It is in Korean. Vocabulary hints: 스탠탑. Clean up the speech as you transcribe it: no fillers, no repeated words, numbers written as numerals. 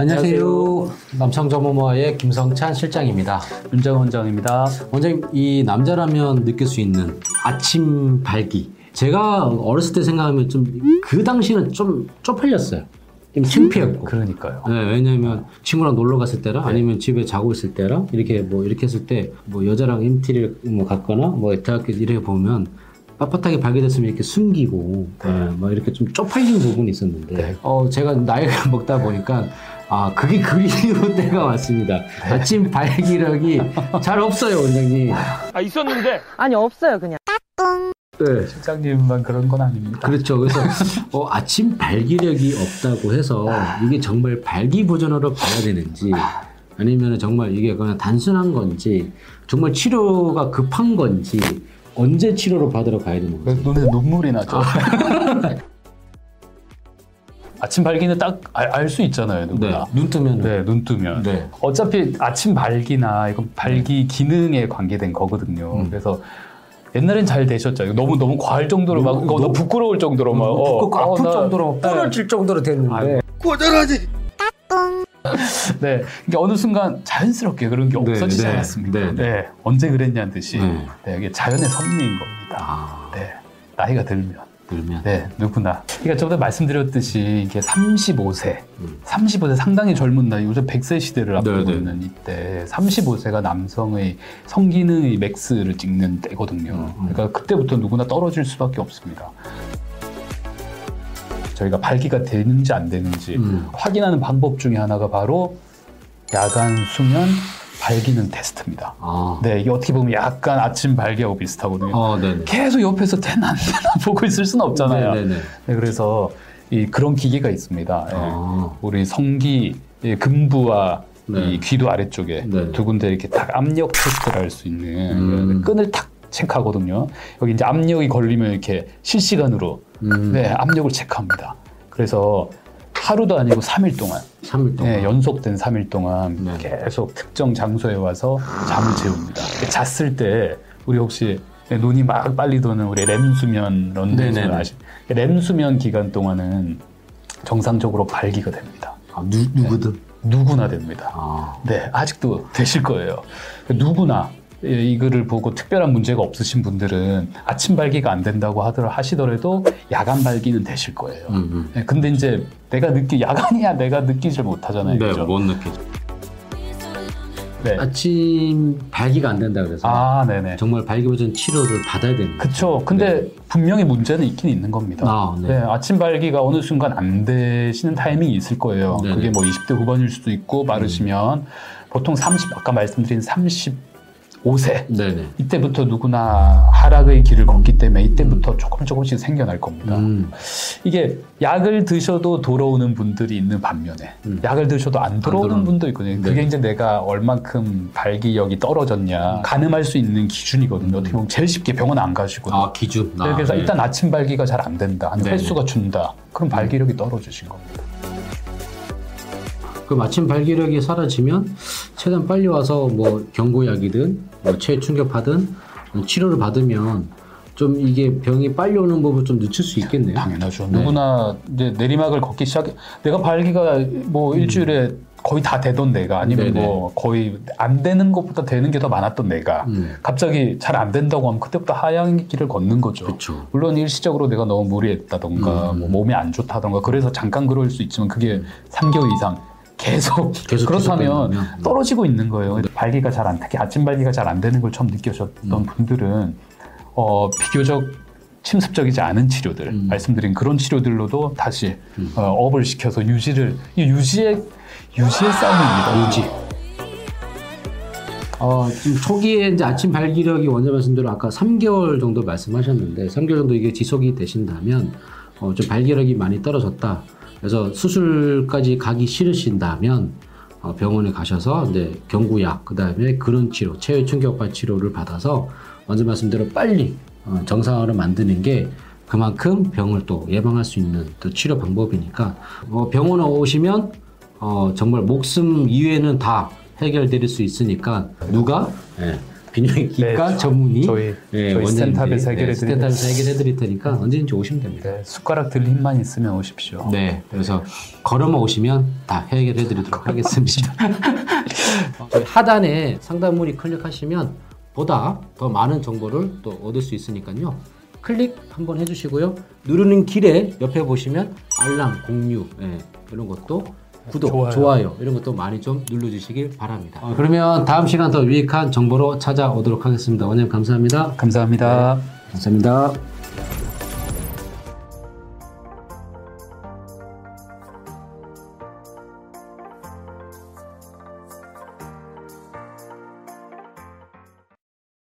안녕하세요. 남성정보모아의 김성찬 실장입니다. 윤정 원장입니다. 원장님, 이 남자라면 느낄 수 있는 아침 발기. 제가 어렸을 때 생각하면 좀 그 당시는 좀 쪽팔렸어요. 좀 창피했고. 그러니까요. 네, 왜냐면 친구랑 놀러 갔을 때랑 아니면 집에 자고 있을 때랑 이렇게 뭐 이렇게 했을 때 뭐 여자랑 MT를 뭐 갔거나 뭐 대학교 이래 보면 빳빳하게 발견됐으면 이렇게 숨기고 막 이렇게 좀 쪽팔리는 부분이 있었는데 제가 나이가 먹다 보니까 아 그게 그리운 때가 왔습니다. 아침 발기력이 잘 없어요, 원장님. 아 있었는데 아니 없어요 그냥. 네. 실장님만 그런 건 아닙니다. 그렇죠. 그래서 아침 발기력이 없다고 해서 이게 정말 발기부전으로 봐야 되는지 아니면 정말 이게 그냥 단순한 건지 정말 치료가 급한 건지 언제 치료를 받으러 가야 되는 건지 눈에 눈물이 나죠. 아침 발기는 딱 알 수 있잖아요, 누구나. 네, 눈 뜨면. 네, 눈 뜨면. 네. 어차피 아침 발기나 이건 발기 기능에 관계된 거거든요. 그래서 옛날엔 잘 되셨죠. 너무 과할 정도로 막 너무 부끄러울 정도로 막 붓고 아플 정도로 부러질 정도로 됐는데 고절하지. 네, 그러니까 어느 순간 자연스럽게 그런 게 없어지지 않았습니까? 네, 언제 그랬냐는 듯이 이게 자연의 섭리인 겁니다. 네, 나이가 들면. 네, 누구나. 그러니까 저번에 말씀드렸듯이 이게 35세 상당히 젊은 나이, 요즘 100세 시대를 앞두고 있는 이때 35세가 남성의 성기능의 맥스를 찍는 때거든요. 그러니까 그때부터 누구나 떨어질 수밖에 없습니다. 저희가 발기가 되는지 안 되는지 확인하는 방법 중에 하나가 바로 야간 수면 발기능 테스트입니다. 아. 네, 이게 어떻게 보면 약간 아침 발기하고 비슷하거든요. 계속 옆에서 되나 안 되나 보고 있을 수는 없잖아요. 네, 그래서 그런 기계가 있습니다. 아. 네, 우리 성기 근부와 이 귀도 아래쪽에 두 군데 이렇게 딱 압력 테스트를 할 수 있는 끈을 탁 체크하거든요. 여기 이제 압력이 걸리면 이렇게 실시간으로 압력을 체크합니다. 그래서 하루도 아니고 3일 동안. 네, 연속된 3일 동안 계속 특정 장소에 와서 잠을 재웁니다. 잤을 때 우리 혹시 눈이 막 빨리 도는 우리 렘수면, 런닝수면 아시죠? 렘수면 기간 동안은 정상적으로 발기가 됩니다. 아, 누구든? 네, 누구나 됩니다. 아. 네, 아직도 되실 거예요. 누구나. 이 글을 보고 특별한 문제가 없으신 분들은 아침 발기가 안 된다고 하시더라도 야간 발기는 되실 거예요. 네, 근데 이제 야간이야 내가 느끼질 못하잖아요. 네, 못 느끼죠. 네. 아침 발기가 안 된다 그래서 정말 발기부전 치료를 받아야 되는 거죠. 그쵸. 근데 분명히 문제는 있긴 있는 겁니다. 아침 발기가 어느 순간 안 되시는 타이밍이 있을 거예요. 그게 뭐 20대 후반일 수도 있고 마르시면 보통 아까 말씀드린 35세. 이때부터 누구나 하락의 길을 걷기 때문에 이때부터 조금씩 생겨날 겁니다. 이게 약을 드셔도 돌아오는 분들이 있는 반면에 약을 드셔도 안 돌아오는 분도 있거든요. 그게 이제 내가 얼만큼 발기력이 떨어졌냐 가늠할 수 있는 기준이거든요. 어떻게 보면 제일 쉽게 병원 안 가시고. 기준. 그래서 일단 아침 발기가 잘 안 된다. 횟수가 준다. 그럼 발기력이 떨어지신 겁니다. 그럼 아침 발기력이 사라지면 최대한 빨리 와서 뭐 경고약이든 뭐 체충격파든 치료를 받으면 좀 이게 병이 빨리 오는 법을 좀 늦출 수 있겠네요. 당연하죠. 누구나 이제 내리막을 걷기 시작해. 내가 발기가 뭐 일주일에 거의 다 되던 내가 아니면 뭐 거의 안 되는 것보다 되는 게 더 많았던 내가 갑자기 잘 안 된다고 하면 그때부터 하향 길을 걷는 거죠. 그쵸. 물론 일시적으로 내가 너무 무리했다던가 뭐 몸이 안 좋다던가 그래서 잠깐 그럴 수 있지만 그게 3개월 이상 계속 그렇다면 계속 떨어지고 있는 거예요. 발기가 잘 안, 특히 아침 발기가 잘 안 되는 걸 처음 느끼셨던 분들은 비교적 침습적이지 않은 치료들, 말씀드린 그런 치료들로도 다시 업을 시켜서 유지의 싸움입니다. 지금 초기에 이제 아침 발기력이 원장 말씀대로 아까 3개월 정도 말씀하셨는데 3개월 정도 이게 지속이 되신다면 좀 발기력이 많이 떨어졌다. 그래서 수술까지 가기 싫으신다면 병원에 가셔서 이제 경구약, 그 다음에 근원 치료, 체외 충격파 치료를 받아서 먼저 말씀대로 빨리 정상화를 만드는 게 그만큼 병을 또 예방할 수 있는 또 치료 방법이니까 병원에 오시면 정말 목숨 이외에는 다 해결될 수 있으니까 누가 균형의 기과 전문의 저희 스탠탑에서 해결해드릴 테니까 언제든지 오시면 됩니다. 네, 숟가락 들 힘만 있으면 오십시오. 네, 그래서 걸어만 오시면 다 해결해드리도록 하겠습니다. 저희 하단에 상담문이 클릭하시면 보다 더 많은 정보를 또 얻을 수 있으니까요. 클릭 한번 해주시고요. 누르는 길에 옆에 보시면 알람, 공유, 예, 이런 것도 구독, 좋아요 이런 것도 많이 좀 눌러주시길 바랍니다. 그러면 다음 시간 더 유익한 정보로 찾아오도록 하겠습니다. 원장님 감사합니다. 감사합니다. 네, 감사합니다.